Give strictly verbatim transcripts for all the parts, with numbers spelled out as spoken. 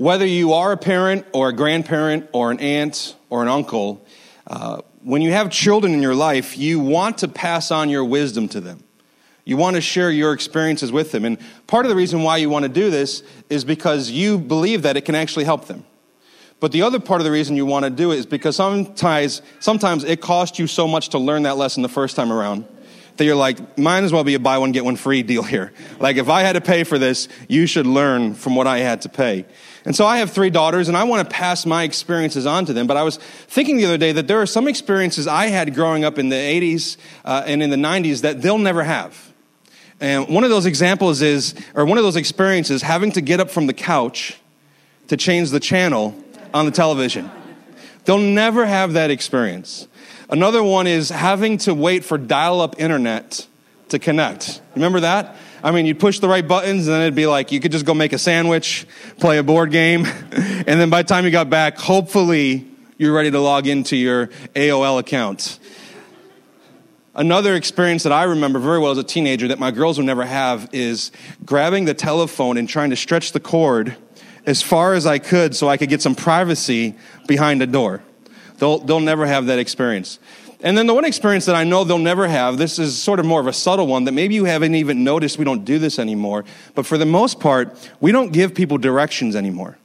Whether you are a parent or a grandparent or an aunt or an uncle, uh, when you have children in your life, you want to pass on your wisdom to them. You want to share your experiences with them. And part of the reason why you want to do this is because you believe that it can actually help them. But the other part of the reason you want to do it is because sometimes sometimes it costs you so much to learn that lesson the first time around that you're like, might as well be a buy one, get one free deal here. Like, if I had to pay for this, you should learn from what I had to pay. And so I have three daughters, and I want to pass my experiences on to them. But I was thinking the other day that there are some experiences I had growing up in the eighties uh, and in the nineties that they'll never have. And one of those examples is, or one of those experiences, having to get up from the couch to change the channel on the television. They'll never have that experience. Another one is having to wait for dial-up internet to connect. Remember that? I mean, you'd push the right buttons, and then it'd be like, you could just go make a sandwich, play a board game, and then by the time you got back, hopefully you're ready to log into your A O L account. Another experience that I remember very well as a teenager that my girls will never have is grabbing the telephone and trying to stretch the cord as far as I could so I could get some privacy behind a door. They'll they'll never have that experience. And then the one experience that I know they'll never have, this is sort of more of a subtle one that maybe you haven't even noticed. We don't do this anymore. But for the most part, we don't give people directions anymore.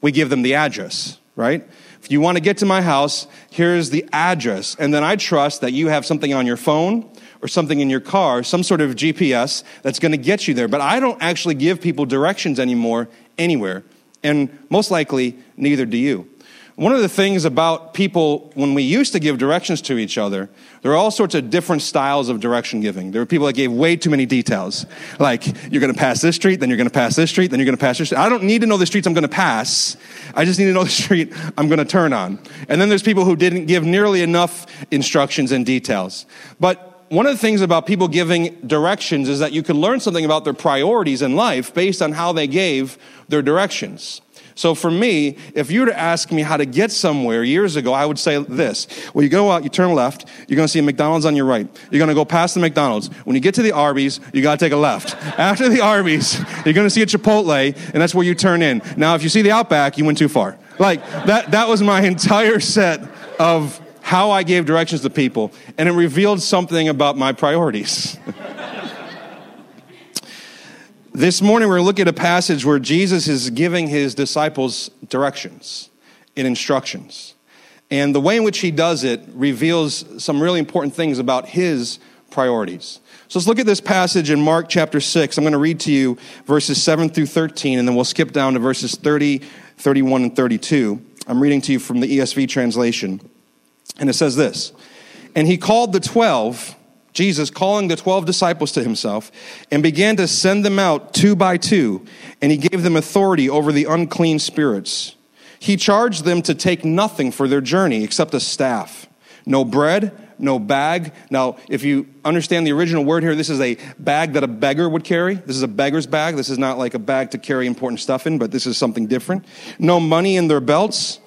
We give them the address, right? If you want to get to my house, here's the address. And then I trust that you have something on your phone or something in your car, some sort of G P S that's going to get you there. But I don't actually give people directions anymore anywhere. And most likely, neither do you. One of the things about people, when we used to give directions to each other, there are all sorts of different styles of direction giving. There were people that gave way too many details. Like, you're going to pass this street, then you're going to pass this street, then you're going to pass this street. I don't need to know the streets I'm going to pass. I just need to know the street I'm going to turn on. And then there's people who didn't give nearly enough instructions and details. But one of the things about people giving directions is that you can learn something about their priorities in life based on how they gave their directions. So for me, if you were to ask me how to get somewhere years ago, I would say this. Well, you go out, you turn left, you're going to see a McDonald's on your right. You're going to go past the McDonald's. When you get to the Arby's, you got to take a left. After the Arby's, you're going to see a Chipotle, and that's where you turn in. Now, if you see the Outback, you went too far. Like, that that was my entire set of how I gave directions to people, and it revealed something about my priorities. This morning, we're looking at a passage where Jesus is giving his disciples directions and instructions. And the way in which he does it reveals some really important things about his priorities. So let's look at this passage in Mark chapter six. I'm going to read to you verses seven through thirteen, and then we'll skip down to verses thirty, thirty-one, and thirty-two. I'm reading to you from the E S V translation. And it says this, and he called the twelve... Jesus calling the twelve disciples to himself and began to send them out two by two, and he gave them authority over the unclean spirits. He charged them to take nothing for their journey except a staff, no bread, no bag. Now, if you understand the original word here, this is a bag that a beggar would carry. This is a beggar's bag. This is not like a bag to carry important stuff in, but this is something different. No money in their belts,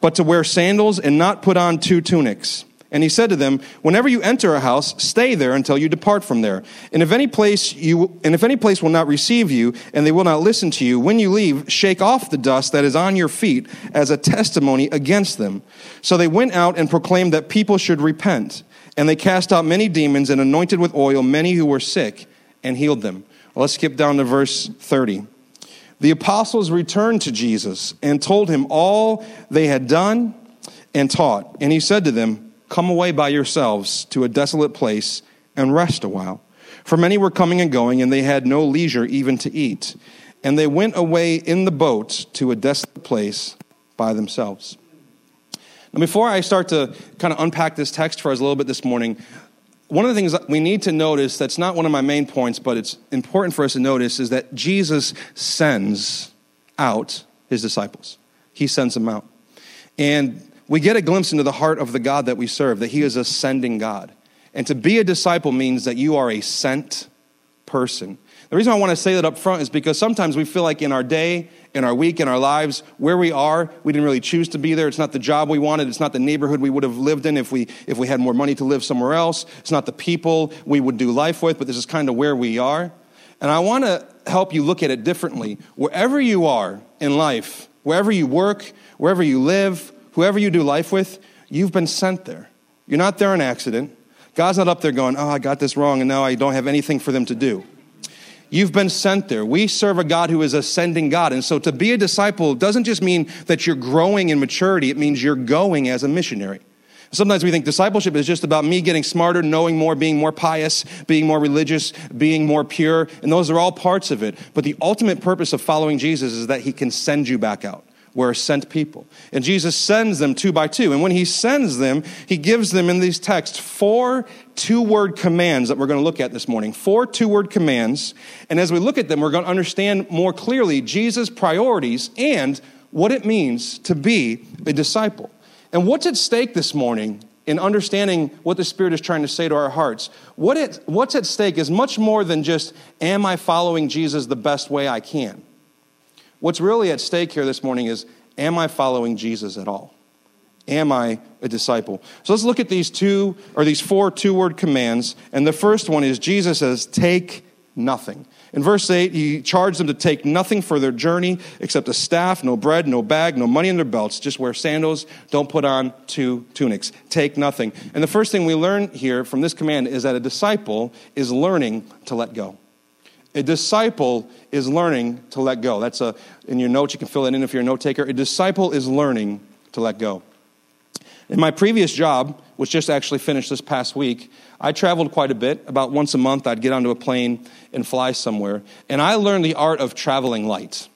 but to wear sandals and not put on two tunics. And he said to them, whenever you enter a house, stay there until you depart from there. And if any place you and if any place will not receive you, and they will not listen to you, when you leave, shake off the dust that is on your feet as a testimony against them. So they went out and proclaimed that people should repent. And they cast out many demons and anointed with oil many who were sick and healed them. Well, let's skip down to verse thirty. The apostles returned to Jesus and told him all they had done and taught. And he said to them, come away by yourselves to a desolate place and rest a while. For many were coming and going, and they had no leisure even to eat. And they went away in the boat to a desolate place by themselves. Now, before I start to kind of unpack this text for us a little bit this morning, one of the things that we need to notice that's not one of my main points, but it's important for us to notice, is that Jesus sends out his disciples. He sends them out. And we get a glimpse into the heart of the God that we serve, that he is a sending God. And to be a disciple means that you are a sent person. The reason I want to say that up front is because sometimes we feel like in our day, in our week, in our lives, where we are, we didn't really choose to be there. It's not the job we wanted. It's not the neighborhood we would have lived in if we if we had more money to live somewhere else. It's not the people we would do life with, but this is kind of where we are. And I want to help you look at it differently. Wherever you are in life, Wherever you work, wherever you live, whoever you do life with, you've been sent there. You're not there in accident. God's not up there going, oh, I got this wrong, and now I don't have anything for them to do. You've been sent there. We serve a God who is a sending God. And so to be a disciple doesn't just mean that you're growing in maturity. It means you're going as a missionary. Sometimes we think discipleship is just about me getting smarter, knowing more, being more pious, being more religious, being more pure. And those are all parts of it. But the ultimate purpose of following Jesus is that he can send you back out. We're sent people. And Jesus sends them two by two. And when he sends them, he gives them in these texts four two-word commands that we're going to look at this morning. Four two-word commands. And as we look at them, we're going to understand more clearly Jesus' priorities and what it means to be a disciple. And what's at stake this morning in understanding what the Spirit is trying to say to our hearts? What it, what's at stake is much more than just, am I following Jesus the best way I can? What's really at stake here this morning is, am I following Jesus at all? Am I a disciple? So let's look at these two, or these four two-word commands. And the first one is, Jesus says, take nothing. In verse eight, he charged them to take nothing for their journey except a staff, no bread, no bag, no money in their belts. Just wear sandals. Don't put on two tunics. Take nothing. And the first thing we learn here from this command is that a disciple is learning to let go. A disciple is learning to let go. That's a, in your notes, you can fill that in if you're a note taker. A disciple is learning to let go. In my previous job, which just actually finished this past week, I traveled quite a bit. About once a month, I'd get onto a plane and fly somewhere. And I learned the art of traveling light.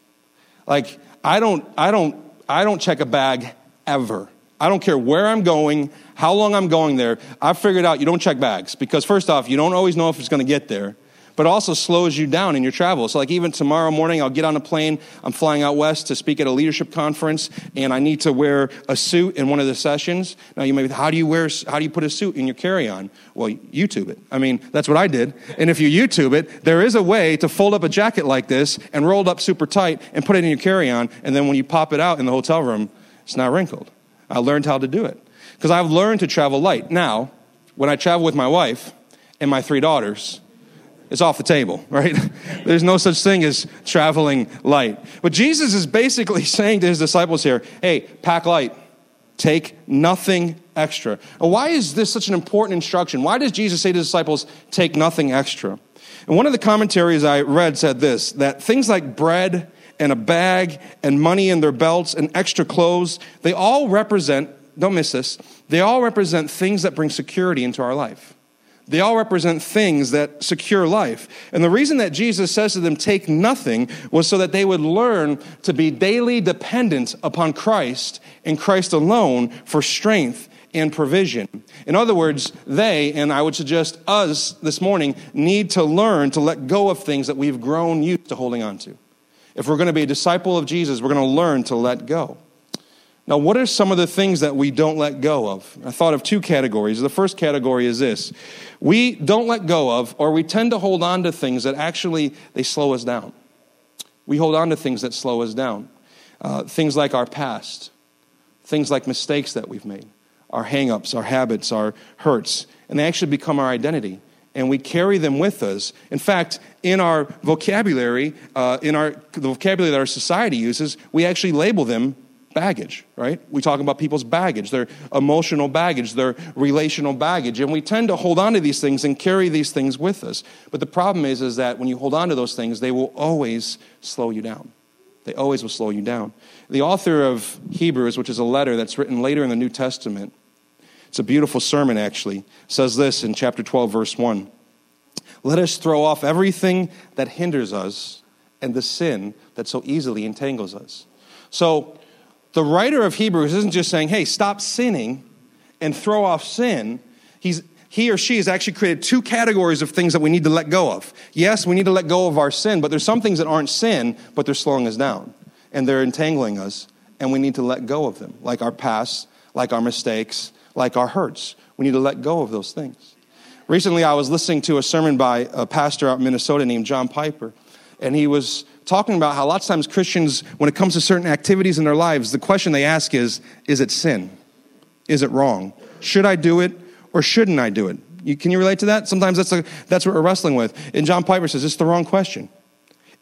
Like, I don't, I don't, I don't check a bag ever. I don't care where I'm going, how long I'm going there. I figured out you don't check bags because first off, you don't always know if it's going to get there, but also slows you down in your travel. So like even tomorrow morning, I'll get on a plane. I'm flying out west to speak at a leadership conference, and I need to wear a suit in one of the sessions. Now you may be, how do you wear, how do you put a suit in your carry-on? Well, YouTube it. I mean, that's what I did. And if you YouTube it, there is a way to fold up a jacket like this and roll it up super tight and put it in your carry-on, and then when you pop it out in the hotel room, it's not wrinkled. I learned how to do it because I've learned to travel light. Now, when I travel with my wife and my three daughters, it's off the table, right? There's no such thing as traveling light. But Jesus is basically saying to his disciples here, hey, pack light, take nothing extra. And why is this such an important instruction? Why does Jesus say to his disciples, take nothing extra? And one of the commentaries I read said this, that things like bread and a bag and money in their belts and extra clothes, they all represent, don't miss this, they all represent things that bring security into our life. They all represent things that secure life. And the reason that Jesus says to them, take nothing, was so that they would learn to be daily dependent upon Christ and Christ alone for strength and provision. In other words, they, and I would suggest us this morning, need to learn to let go of things that we've grown used to holding on to. If we're going to be a disciple of Jesus, we're going to learn to let go. Now, what are some of the things that we don't let go of? I thought of two categories. The first category is this. We don't let go of, or we tend to hold on to things that actually, they slow us down. We hold on to things that slow us down. Uh, things like our past, things like mistakes that we've made, our hang-ups, our habits, our hurts, and they actually become our identity. And we carry them with us. In fact, in our vocabulary, uh, in our the vocabulary that our society uses, we actually label them baggage, right? We talk about people's baggage, their emotional baggage, their relational baggage, and we tend to hold on to these things and carry these things with us. But the problem is, is that when you hold on to those things, they will always slow you down. They always will slow you down. The author of Hebrews, which is a letter that's written later in the New Testament, it's a beautiful sermon actually, says this in chapter twelve, verse one, let us throw off everything that hinders us and the sin that so easily entangles us. So, the writer of Hebrews isn't just saying, hey, stop sinning and throw off sin. He's, he or she has actually created two categories of things that we need to let go of. Yes, we need to let go of our sin, but there's some things that aren't sin, but they're slowing us down and they're entangling us, and we need to let go of them, like our past, like our mistakes, like our hurts. We need to let go of those things. Recently, I was listening to a sermon by a pastor out in Minnesota named John Piper, and he was talking about how lots of times Christians, when it comes to certain activities in their lives, the question they ask is, is it sin? Is it wrong? Should I do it or shouldn't I do it? You, can you relate to that? Sometimes that's, a, that's what we're wrestling with. And John Piper says, it's the wrong question.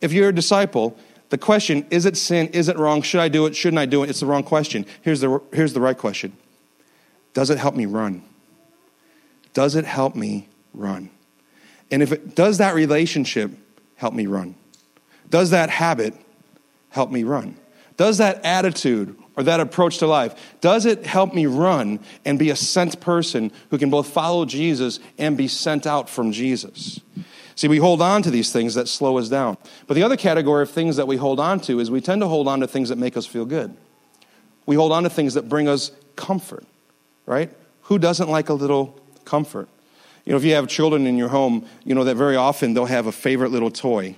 If you're a disciple, The question, is it sin? Is it wrong? Should I do it? Shouldn't I do it? It's the wrong question. Here's the, here's the right question. Does it help me run? Does it help me run? And if it does, that relationship help me run? Does that habit help me run? Does that attitude or that approach to life, does it help me run and be a sent person who can both follow Jesus and be sent out from Jesus? See, we hold on to these things that slow us down. But the other category of things that we hold on to is we tend to hold on to things that make us feel good. We hold on to things that bring us comfort, right? Who doesn't like a little comfort? You know, if you have children in your home, you know that very often they'll have a favorite little toy.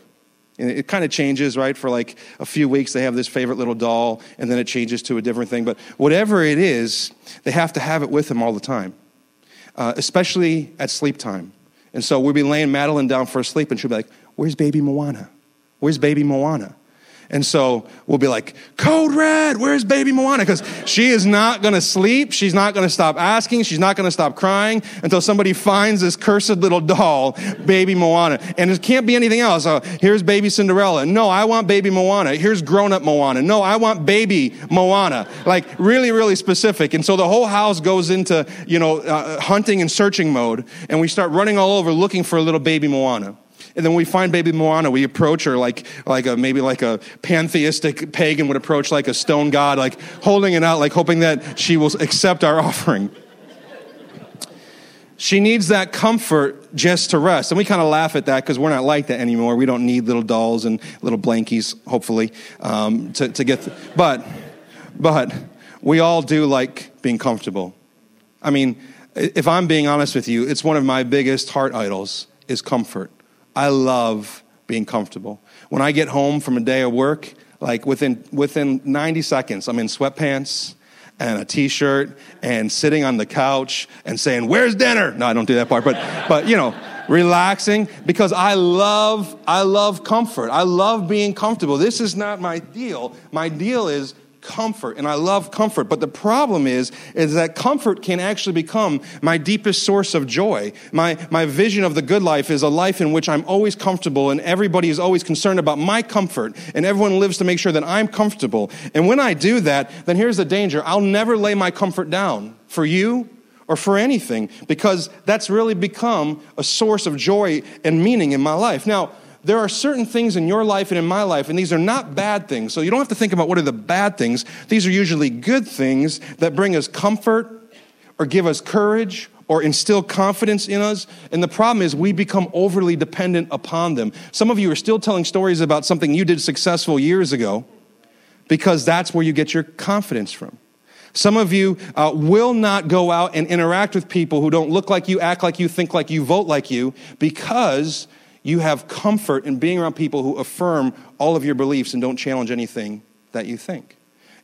And it kind of changes, right? For like a few weeks, they have this favorite little doll, and then it changes to a different thing. But whatever it is, they have to have it with them all the time, uh, especially at sleep time. And so we'd be laying Madeline down for a sleep, and she'd be like, where's baby Moana? Where's baby Moana? And so we'll be like, Code Red, where's baby Moana? Because she is not going to sleep. She's not going to stop asking. She's not going to stop crying until somebody finds this cursed little doll, baby Moana. And it can't be anything else. Uh, here's baby Cinderella. No, I want baby Moana. Here's grown-up Moana. No, I want baby Moana. Like really, really specific. And so the whole house goes into, you know, uh, hunting and searching mode. And we start running all over looking for a little baby Moana. And then when we find baby Moana, we approach her like like a maybe like a pantheistic pagan would approach like a stone god, like holding it out, like hoping that she will accept our offering. She needs that comfort just to rest. And we kind of laugh at that because we're not like that anymore. We don't need little dolls and little blankies, hopefully, um, to, to get... Th- but, but we all do like being comfortable. I mean, if I'm being honest with you, it's one of my biggest heart idols is comfort. I love being comfortable. When I get home from a day of work, like within within ninety seconds, I'm in sweatpants and a T-shirt and sitting on the couch and saying, where's dinner? No, I don't do that part, but but you know, relaxing because I love I love comfort. I love being comfortable. This is not my deal. My deal is comfort, and I love comfort. But the problem is, is that comfort can actually become my deepest source of joy. My my vision of the good life is a life in which I'm always comfortable, and everybody is always concerned about my comfort, and everyone lives to make sure that I'm comfortable. And when I do that, then here's the danger. I'll never lay my comfort down for you or for anything, because that's really become a source of joy and meaning in my life. Now, there are certain things in your life and in my life, and these are not bad things. So you don't have to think about what are the bad things. These are usually good things that bring us comfort or give us courage or instill confidence in us. And the problem is we become overly dependent upon them. Some of you are still telling stories about something you did successful years ago because that's where you get your confidence from. Some of you uh, will not go out and interact with people who don't look like you, act like you, think like you, vote like you because you have comfort in being around people who affirm all of your beliefs and don't challenge anything that you think.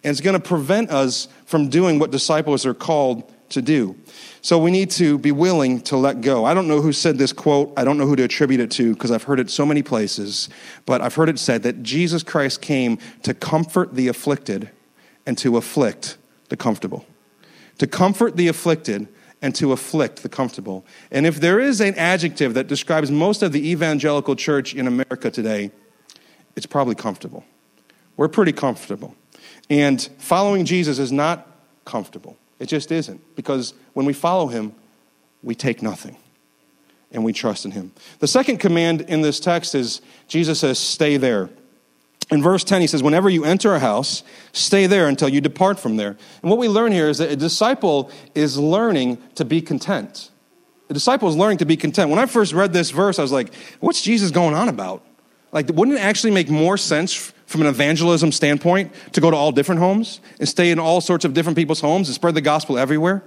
And it's going to prevent us from doing what disciples are called to do. So we need to be willing to let go. I don't know who said this quote. I don't know who to attribute it to because I've heard it so many places. But I've heard it said that Jesus Christ came to comfort the afflicted and to afflict the comfortable. To comfort the afflicted and to afflict the comfortable. And if there is an adjective that describes most of the evangelical church in America today, it's probably comfortable. We're pretty comfortable. And following Jesus is not comfortable. It just isn't. Because when we follow him, we take nothing. And we trust in him. The second command in this text is, Jesus says, stay there. In verse ten, he says, whenever you enter a house, stay there until you depart from there. And what we learn here is that a disciple is learning to be content. A disciple is learning to be content. When I first read this verse, I was like, what's Jesus going on about? Like, wouldn't it actually make more sense from an evangelism standpoint to go to all different homes and stay in all sorts of different people's homes and spread the gospel everywhere?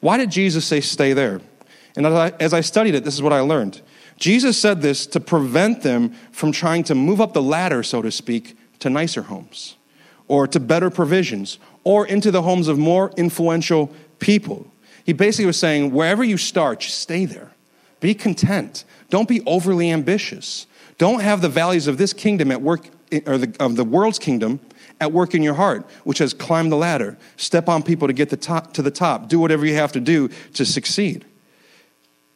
Why did Jesus say stay there? And as I, as I studied it, this is what I learned. Jesus said this to prevent them from trying to move up the ladder, so to speak, to nicer homes or to better provisions or into the homes of more influential people. He basically was saying, wherever you start, just stay there. Be content. Don't be overly ambitious. Don't have the values of this kingdom at work, or the, of the world's kingdom at work in your heart, which has climb the ladder, step on people to get the top, to the top, do whatever you have to do to succeed.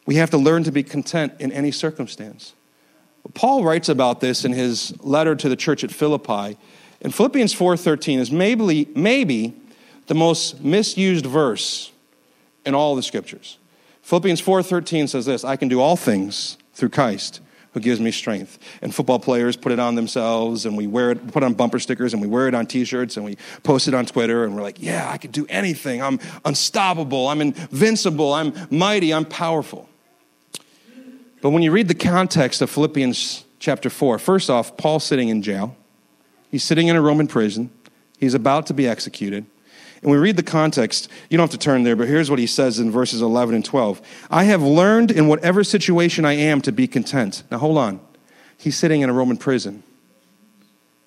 We have to learn to be content in any circumstance. Paul writes about this in his letter to the church at Philippi. And Philippians four thirteen is maybe, maybe the most misused verse in all the scriptures. Philippians four thirteen says this, I can do all things through Christ who gives me strength. And football players put it on themselves, and we wear it, put on bumper stickers, and we wear it on T-shirts, and we post it on Twitter, and we're like, yeah, I can do anything. I'm unstoppable. I'm invincible. I'm mighty. I'm powerful. But when you read the context of Philippians chapter four, first off, Paul's sitting in jail. He's sitting in a Roman prison. He's about to be executed. And we read the context. You don't have to turn there, but here's what he says in verses eleven and twelve. I have learned in whatever situation I am to be content. Now, hold on. He's sitting in a Roman prison,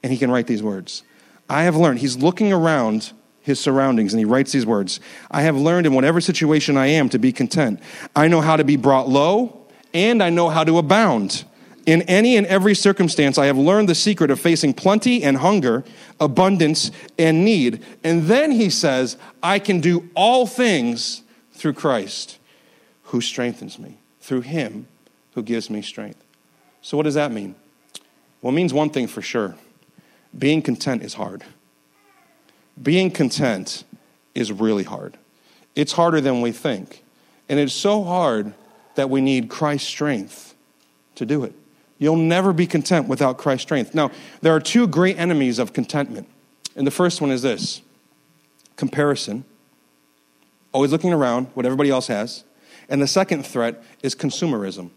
and he can write these words. I have learned. He's looking around his surroundings, and he writes these words. I have learned in whatever situation I am to be content. I know how to be brought low, and I know how to abound. In any and every circumstance, I have learned the secret of facing plenty and hunger, abundance and need. And then he says, I can do all things through Christ who strengthens me, through him who gives me strength. So what does that mean? Well, it means one thing for sure. Being content is hard. Being content is really hard. It's harder than we think. And it's so hard that we need Christ's strength to do it. You'll never be content without Christ's strength. Now, there are two great enemies of contentment. And the first one is this. Comparison. Always looking around what everybody else has. And the second threat is consumerism.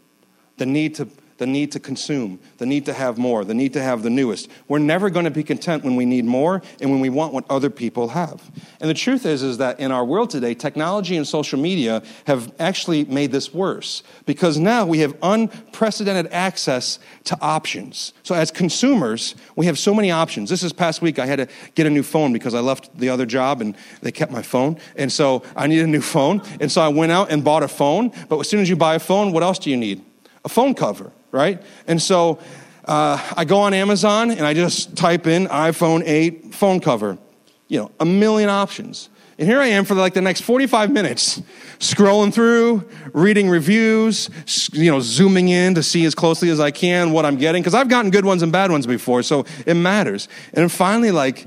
The need to, the need to consume. The need to have more. The need to have the newest. We're never going to be content when we need more and when we want what other people have. And the truth is, is that in our world today, technology and social media have actually made this worse, because now we have unprecedented access to options. So as consumers, we have so many options. This is past week, I had to get a new phone because I left the other job and they kept my phone. And so I needed a new phone. And so I went out and bought a phone. But as soon as you buy a phone, what else do you need? A phone cover, right? And so uh, I go on Amazon and I just type in iPhone eight phone cover. You know, a million options. And here I am for like the next forty-five minutes, scrolling through, reading reviews, you know, zooming in to see as closely as I can what I'm getting, because I've gotten good ones and bad ones before, so it matters. And finally, like,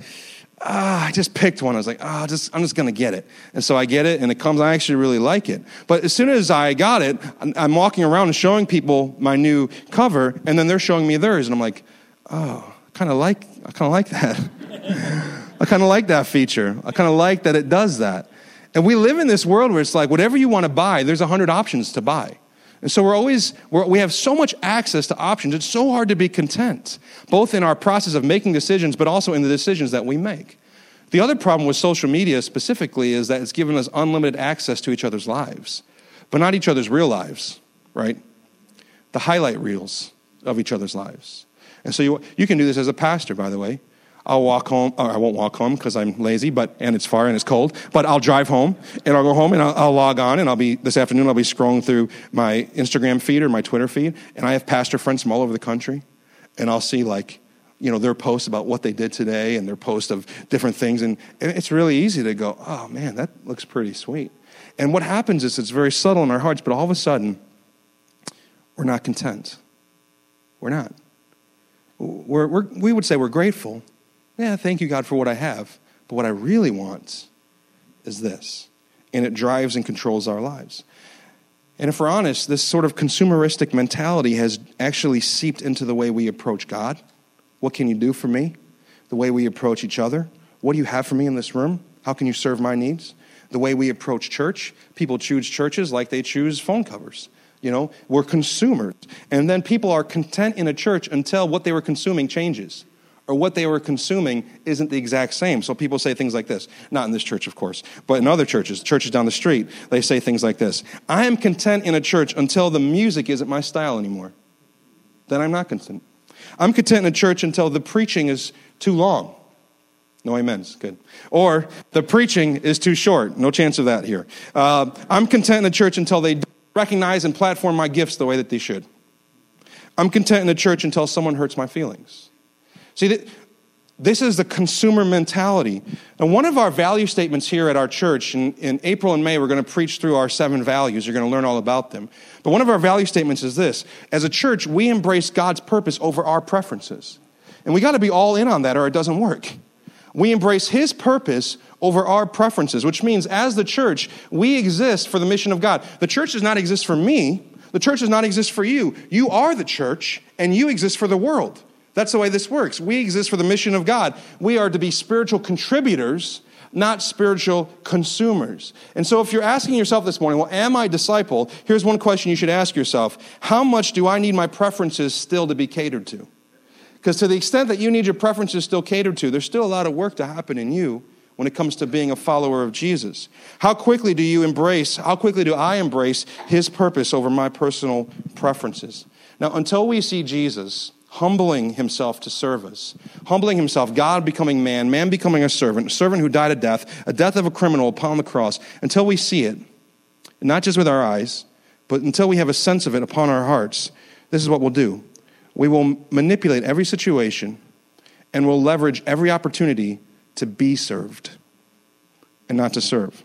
ah, I just picked one. I was like, ah, oh, just I'm just gonna get it. And so I get it, and it comes. I actually really like it. But as soon as I got it, I'm walking around and showing people my new cover, and then they're showing me theirs, and I'm like, oh, I kind of like, I kind of like that. I kind of like that feature. I kind of like that it does that. And we live in this world where it's like, whatever you want to buy, there's a hundred options to buy. And so we're always, we're, we have so much access to options. It's so hard to be content, both in our process of making decisions, but also in the decisions that we make. The other problem with social media specifically is that it's given us unlimited access to each other's lives, but not each other's real lives, right? The highlight reels of each other's lives. And so you, you can do this as a pastor, by the way. I'll walk home, or I won't walk home because I'm lazy, but and it's far and it's cold, but I'll drive home and I'll go home and I'll, I'll log on and I'll be, this afternoon I'll be scrolling through my Instagram feed or my Twitter feed, and I have pastor friends from all over the country, and I'll see like, you know, their posts about what they did today and their posts of different things, and it's really easy to go, oh man, that looks pretty sweet. And what happens is it's very subtle in our hearts, but all of a sudden, we're not content. We're not. We're, we're, we would say we're grateful. Yeah, thank you, God, for what I have. But what I really want is this. And it drives and controls our lives. And if we're honest, this sort of consumeristic mentality has actually seeped into the way we approach God. What can you do for me? The way we approach each other. What do you have for me in this room? How can you serve my needs? The way we approach church. People choose churches like they choose phone covers. You know, we're consumers. And then people are content in a church until what they were consuming changes, or what they were consuming isn't the exact same. So people say things like this. Not in this church, of course, but in other churches, churches down the street, they say things like this. I am content in a church until the music isn't my style anymore. Then I'm not content. I'm content in a church until the preaching is too long. No amens, good. Or the preaching is too short. No chance of that here. Uh, I'm content in a church until they recognize and platform my gifts the way that they should. I'm content in a church until someone hurts my feelings. See, This is the consumer mentality. And one of our value statements here at our church, in, in April and May, we're going to preach through our seven values. You're going to learn all about them. But one of our value statements is this. As a church, we embrace God's purpose over our preferences. And we got to be all in on that or it doesn't work. We embrace his purpose over our preferences, which means as the church, we exist for the mission of God. The church does not exist for me. The church does not exist for you. You are the church, and you exist for the world. That's the way this works. We exist for the mission of God. We are to be spiritual contributors, not spiritual consumers. And so if you're asking yourself this morning, well, am I a disciple? Here's one question you should ask yourself. How much do I need my preferences still to be catered to? Because to the extent that you need your preferences still catered to, there's still a lot of work to happen in you when it comes to being a follower of Jesus. How quickly do you embrace, how quickly do I embrace his purpose over my personal preferences? Now, until we see Jesus humbling himself to serve us, humbling himself, God becoming man, man becoming a servant, a servant who died a death, a death of a criminal upon the cross, until we see it, not just with our eyes, but until we have a sense of it upon our hearts, this is what we'll do. We will manipulate every situation and we'll leverage every opportunity to be served and not to serve.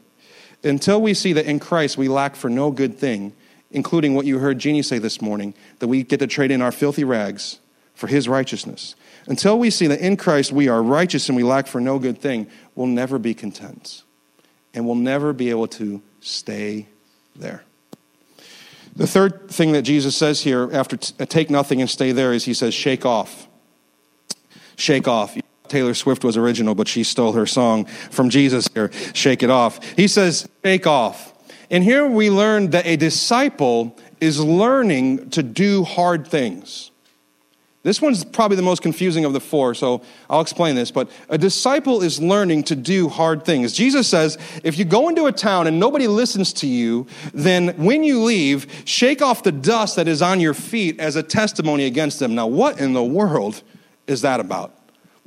Until we see that in Christ we lack for no good thing, including what you heard Jeannie say this morning, that we get to trade in our filthy rags for his righteousness. Until we see that in Christ we are righteous and we lack for no good thing, we'll never be content. And we'll never be able to stay there. The third thing that Jesus says here after t- take nothing and stay there is he says, shake off. Shake off. Taylor Swift was original, but she stole her song from Jesus here, Shake It Off. He says, shake off. And here we learn that a disciple is learning to do hard things. This one's probably the most confusing of the four, so I'll explain this. But a disciple is learning to do hard things. Jesus says, if you go into a town and nobody listens to you, then when you leave, shake off the dust that is on your feet as a testimony against them. Now, what in the world is that about?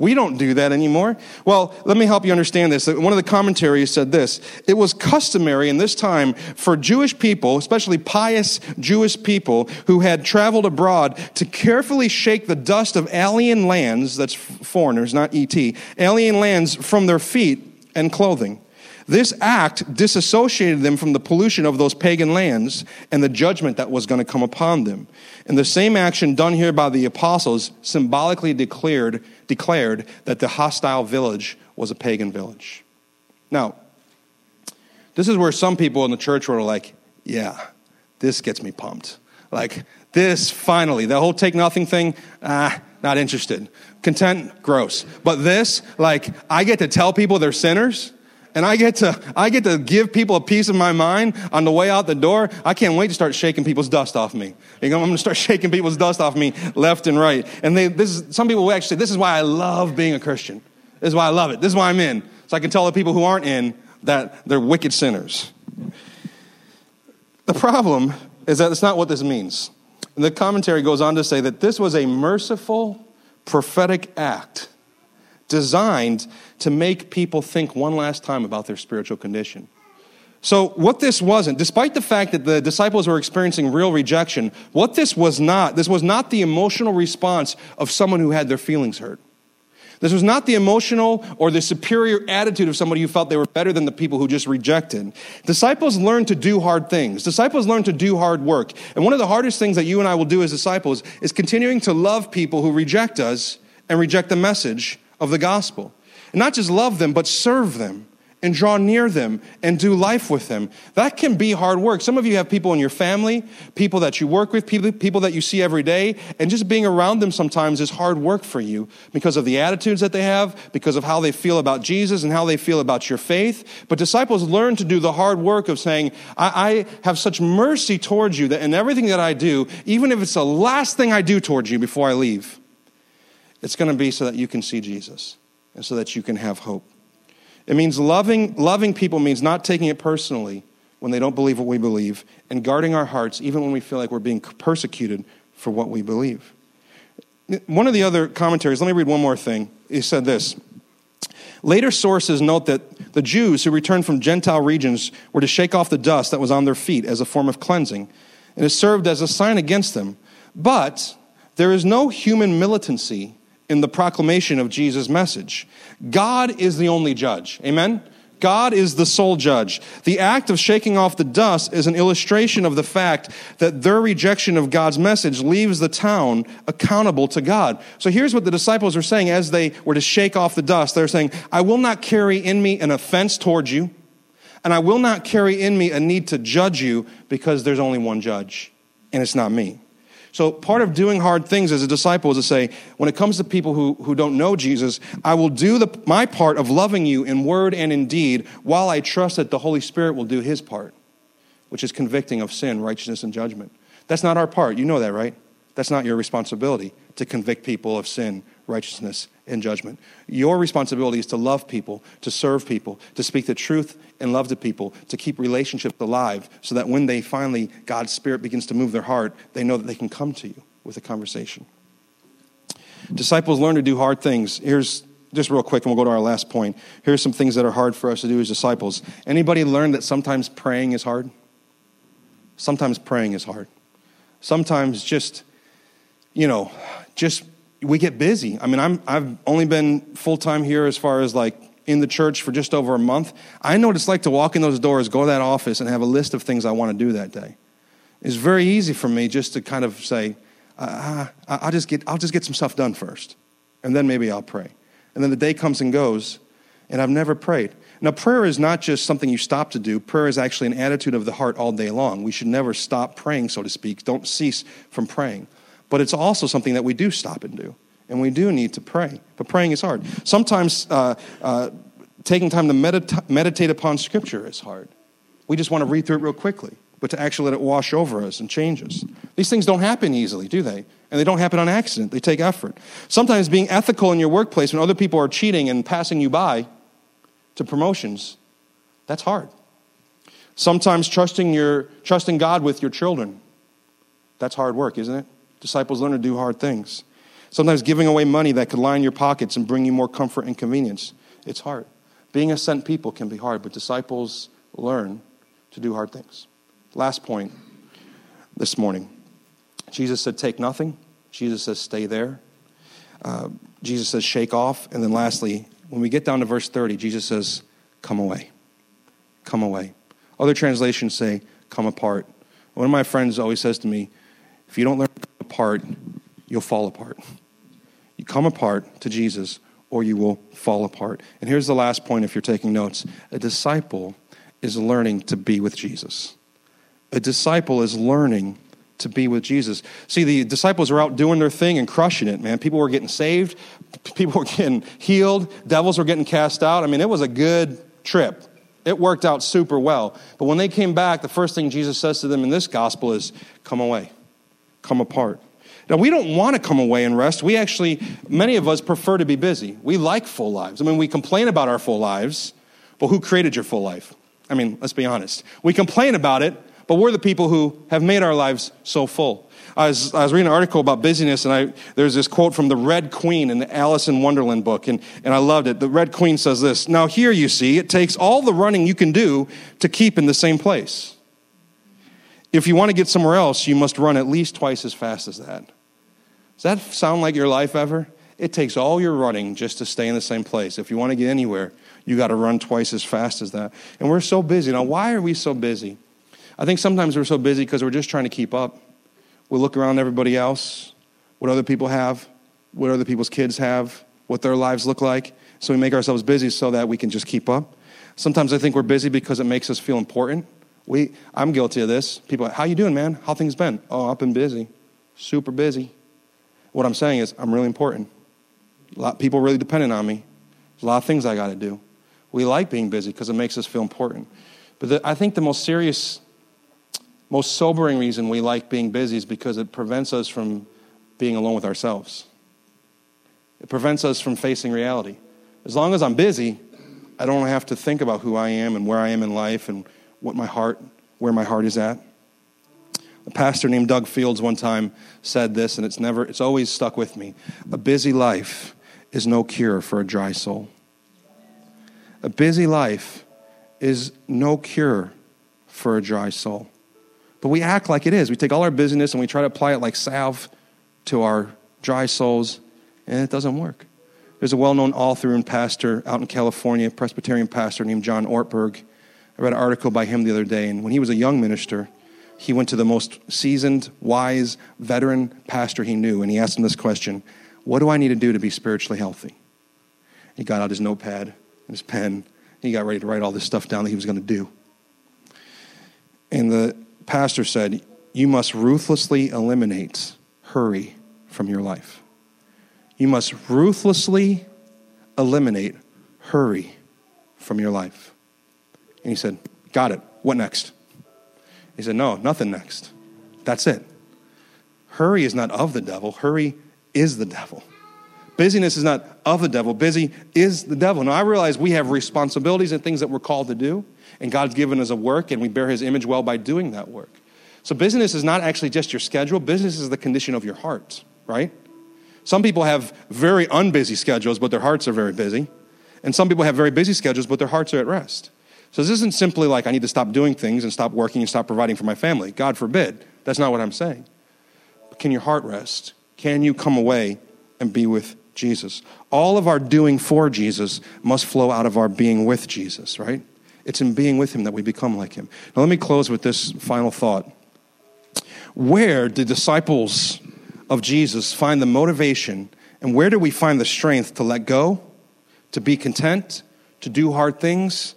We don't do that anymore. Well, let me help you understand this. One of the commentaries said this. It was customary in this time for Jewish people, especially pious Jewish people who had traveled abroad, to carefully shake the dust of alien lands, that's foreigners, not E T, alien lands from their feet and clothing. This act disassociated them from the pollution of those pagan lands and the judgment that was going to come upon them. And the same action done here by the apostles symbolically declared declared that the hostile village was a pagan village. Now, this is where some people in the church were like, yeah, this gets me pumped. Like, this finally, the whole take nothing thing, ah, not interested. Content, gross. But this, like, I get to tell people they're sinners? And I get to I get to give people a piece of my mind on the way out the door. I can't wait to start shaking people's dust off me. You know, I'm going to start shaking people's dust off me left and right. And they, this is, some people will actually say, this is why I love being a Christian. This is why I love it. This is why I'm in. So I can tell the people who aren't in that they're wicked sinners. The problem is that it's not what this means. And the commentary goes on to say that this was a merciful, prophetic act designed to make people think one last time about their spiritual condition. So what this wasn't, despite the fact that the disciples were experiencing real rejection, what this was not, this was not the emotional response of someone who had their feelings hurt. This was not the emotional or the superior attitude of somebody who felt they were better than the people who just rejected. Disciples learn to do hard things. Disciples learn to do hard work. And one of the hardest things that you and I will do as disciples is continuing to love people who reject us and reject the message of the gospel. And not just love them, but serve them and draw near them and do life with them. That can be hard work. Some of you have people in your family, people that you work with, people, people that you see every day, and just being around them sometimes is hard work for you because of the attitudes that they have, because of how they feel about Jesus and how they feel about your faith. But disciples learn to do the hard work of saying, I, I have such mercy towards you that in everything that I do, even if it's the last thing I do towards you before I leave, it's going to be so that you can see Jesus and so that you can have hope. It means loving loving people means not taking it personally when they don't believe what we believe and guarding our hearts even when we feel like we're being persecuted for what we believe. One of the other commentaries, let me read one more thing. He said this. Later sources note that the Jews who returned from Gentile regions were to shake off the dust that was on their feet as a form of cleansing, and it served as a sign against them. But there is no human militancy in the proclamation of Jesus' message. God is the only judge. Amen? God is the sole judge. The act of shaking off the dust is an illustration of the fact that their rejection of God's message leaves the town accountable to God. So here's what the disciples are saying as they were to shake off the dust. They're saying, I will not carry in me an offense towards you, and I will not carry in me a need to judge you, because there's only one judge, and it's not me. So part of doing hard things as a disciple is to say, when it comes to people who, who don't know Jesus, I will do the, my part of loving you in word and in deed, while I trust that the Holy Spirit will do his part, which is convicting of sin, righteousness, and judgment. That's not our part. You know that, right? That's not your responsibility to convict people of sin, righteousness, and judgment. Your responsibility is to love people, to serve people, to speak the truth and love to people, to keep relationships alive, so that when they finally, God's Spirit begins to move their heart, they know that they can come to you with a conversation. Disciples learn to do hard things. Here's, just real quick, and we'll go to our last point. Here's some things that are hard for us to do as disciples. Anybody learn that sometimes praying is hard? Sometimes praying is hard. Sometimes just, you know, just... we get busy. I mean, I'm, I've only been full-time here as far as like in the church for just over a month. I know what it's like to walk in those doors, go to that office, and have a list of things I want to do that day. It's very easy for me just to kind of say, uh, I'll just get, I'll just get some stuff done first, and then maybe I'll pray. And then the day comes and goes, and I've never prayed. Now, prayer is not just something you stop to do. Prayer is actually an attitude of the heart all day long. We should never stop praying, so to speak. Don't cease from praying. But it's also something that we do stop and do, and we do need to pray. But praying is hard. Sometimes uh, uh, taking time to medita- meditate upon Scripture is hard. We just want to read through it real quickly, but to actually let it wash over us and change us. These things don't happen easily, do they? And they don't happen on accident. They take effort. Sometimes being ethical in your workplace when other people are cheating and passing you by to promotions, that's hard. Sometimes trusting your trusting God with your children, that's hard work, isn't it? Disciples learn to do hard things. Sometimes giving away money that could line your pockets and bring you more comfort and convenience, it's hard. Being a sent people can be hard, but disciples learn to do hard things. Last point this morning. Jesus said, take nothing. Jesus says, stay there. Uh, Jesus says, shake off. And then lastly, when we get down to verse thirty, Jesus says, come away. Come away. Other translations say, come apart. One of my friends always says to me, if you don't learn to apart, you'll fall apart. You come apart to Jesus, or you will fall apart. And here's the last point if you're taking notes. A disciple is learning to be with Jesus. A disciple is learning to be with Jesus. See, the disciples were out doing their thing and crushing it, man. People were getting saved. People were getting healed. Devils were getting cast out. I mean, it was a good trip. It worked out super well. But when they came back, the first thing Jesus says to them in this gospel is, come away. Come apart. Now, we don't want to come away and rest. We actually, many of us prefer to be busy. We like full lives. I mean, we complain about our full lives, but who created your full life? I mean, let's be honest. We complain about it, but we're the people who have made our lives so full. I was, I was reading an article about busyness, and I, there's this quote from the Red Queen in the Alice in Wonderland book, and, and I loved it. The Red Queen says this, now here you see, it takes all the running you can do to keep in the same place. If you want to get somewhere else, you must run at least twice as fast as that. Does that sound like your life ever? It takes all your running just to stay in the same place. If you want to get anywhere, you got to run twice as fast as that. And we're so busy. Now, why are we so busy? I think sometimes we're so busy because we're just trying to keep up. We look around at everybody else, what other people have, what other people's kids have, what their lives look like. So we make ourselves busy so that we can just keep up. Sometimes I think we're busy because it makes us feel important. We, I'm guilty of this. People are like, how you doing, man? How things been? Oh, I've been busy, super busy. What I'm saying is I'm really important. A lot of people are really dependent on me. There's a lot of things I got to do. We like being busy because it makes us feel important. But the, I think the most serious, most sobering reason we like being busy is because it prevents us from being alone with ourselves. It prevents us from facing reality. As long as I'm busy, I don't have to think about who I am and where I am in life and what my heart, where my heart is at. A pastor named Doug Fields one time said this, and it's never, it's always stuck with me. A busy life is no cure for a dry soul. A busy life is no cure for a dry soul. But we act like it is. We take all our busyness and we try to apply it like salve to our dry souls, and it doesn't work. There's a well-known author and pastor out in California, Presbyterian pastor named John Ortberg. I read an article by him the other day, and when he was a young minister, he went to the most seasoned, wise, veteran pastor he knew, and he asked him this question: what do I need to do to be spiritually healthy? He got out his notepad and his pen, and he got ready to write all this stuff down that he was going to do. And the pastor said, you must ruthlessly eliminate hurry from your life. You must ruthlessly eliminate hurry from your life. And he said, got it. What next? He said, no, nothing next. That's it. Hurry is not of the devil. Hurry is the devil. Busyness is not of the devil. Busy is the devil. Now, I realize we have responsibilities and things that we're called to do, and God's given us a work, and we bear his image well by doing that work. So busyness is not actually just your schedule. Busyness is the condition of your heart, right? Some people have very unbusy schedules, but their hearts are very busy. And some people have very busy schedules, but their hearts are at rest. So this isn't simply like I need to stop doing things and stop working and stop providing for my family. God forbid. That's not what I'm saying. But can your heart rest? Can you come away and be with Jesus? All of our doing for Jesus must flow out of our being with Jesus, right? It's in being with him that we become like him. Now let me close with this final thought. Where did disciples of Jesus find the motivation, and where do we find the strength to let go, to be content, to do hard things,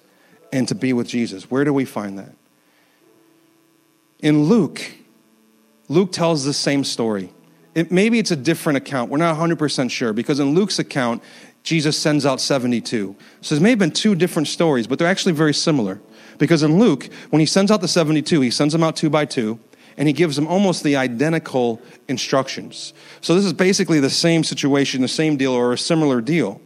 and to be with Jesus? Where do we find that? In Luke, Luke tells the same story. It, maybe it's a different account. We're not one hundred percent sure, because in Luke's account, Jesus sends out seventy-two. So there may have been two different stories, but they're actually very similar. Because in Luke, when he sends out the seventy-two, he sends them out two by two, and he gives them almost the identical instructions. So this is basically the same situation, the same deal, or a similar deal.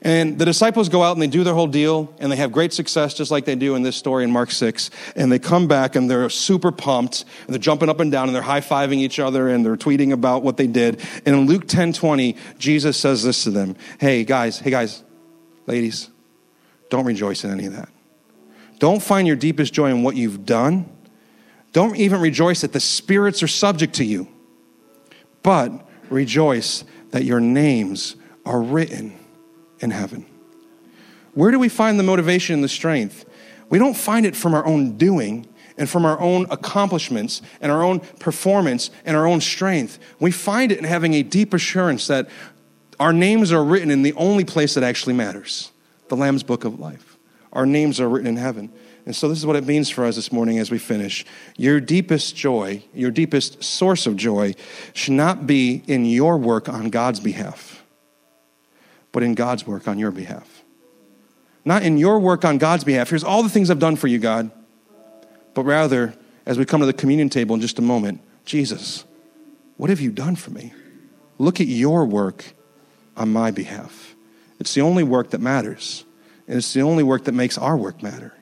And the disciples go out and they do their whole deal, and they have great success, just like they do in this story in Mark six. And they come back and they're super pumped, and they're jumping up and down, and they're high-fiving each other, and they're tweeting about what they did. And in Luke ten twenty, Jesus says this to them: Hey guys, hey guys, ladies, don't rejoice in any of that. Don't find your deepest joy in what you've done. Don't even rejoice that the spirits are subject to you, but rejoice that your names are written in heaven. Where do we find the motivation and the strength? We don't find it from our own doing and from our own accomplishments and our own performance and our own strength. We find it in having a deep assurance that our names are written in the only place that actually matters, the Lamb's Book of Life. Our names are written in heaven. And so this is what it means for us this morning as we finish. Your deepest joy, your deepest source of joy, should not be in your work on God's behalf, but in God's work on your behalf. Not in your work on God's behalf. Here's all the things I've done for you, God. But rather, as we come to the communion table in just a moment, Jesus, what have you done for me? Look at your work on my behalf. It's the only work that matters. And it's the only work that makes our work matter.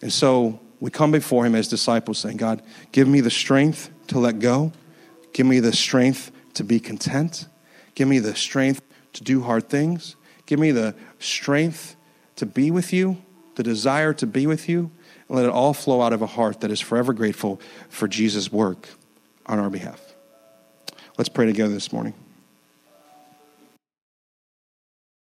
And so we come before him as disciples saying, God, give me the strength to let go. Give me the strength to be content. Give me the strength to do hard things. Give me the strength to be with you, the desire to be with you, and let it all flow out of a heart that is forever grateful for Jesus' work on our behalf. Let's pray together this morning.